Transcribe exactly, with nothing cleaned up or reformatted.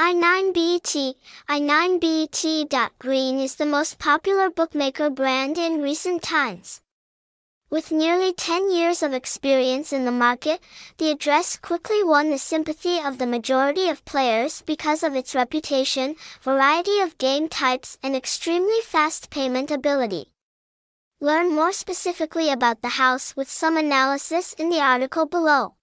i nine bet. i nine bet.green is the most popular bookmaker brand in recent times. With nearly ten years of experience in the market, the address quickly won the sympathy of the majority of players because of its reputation, variety of game types, and extremely fast payment ability. Learn more specifically about the house with some analysis in the article below.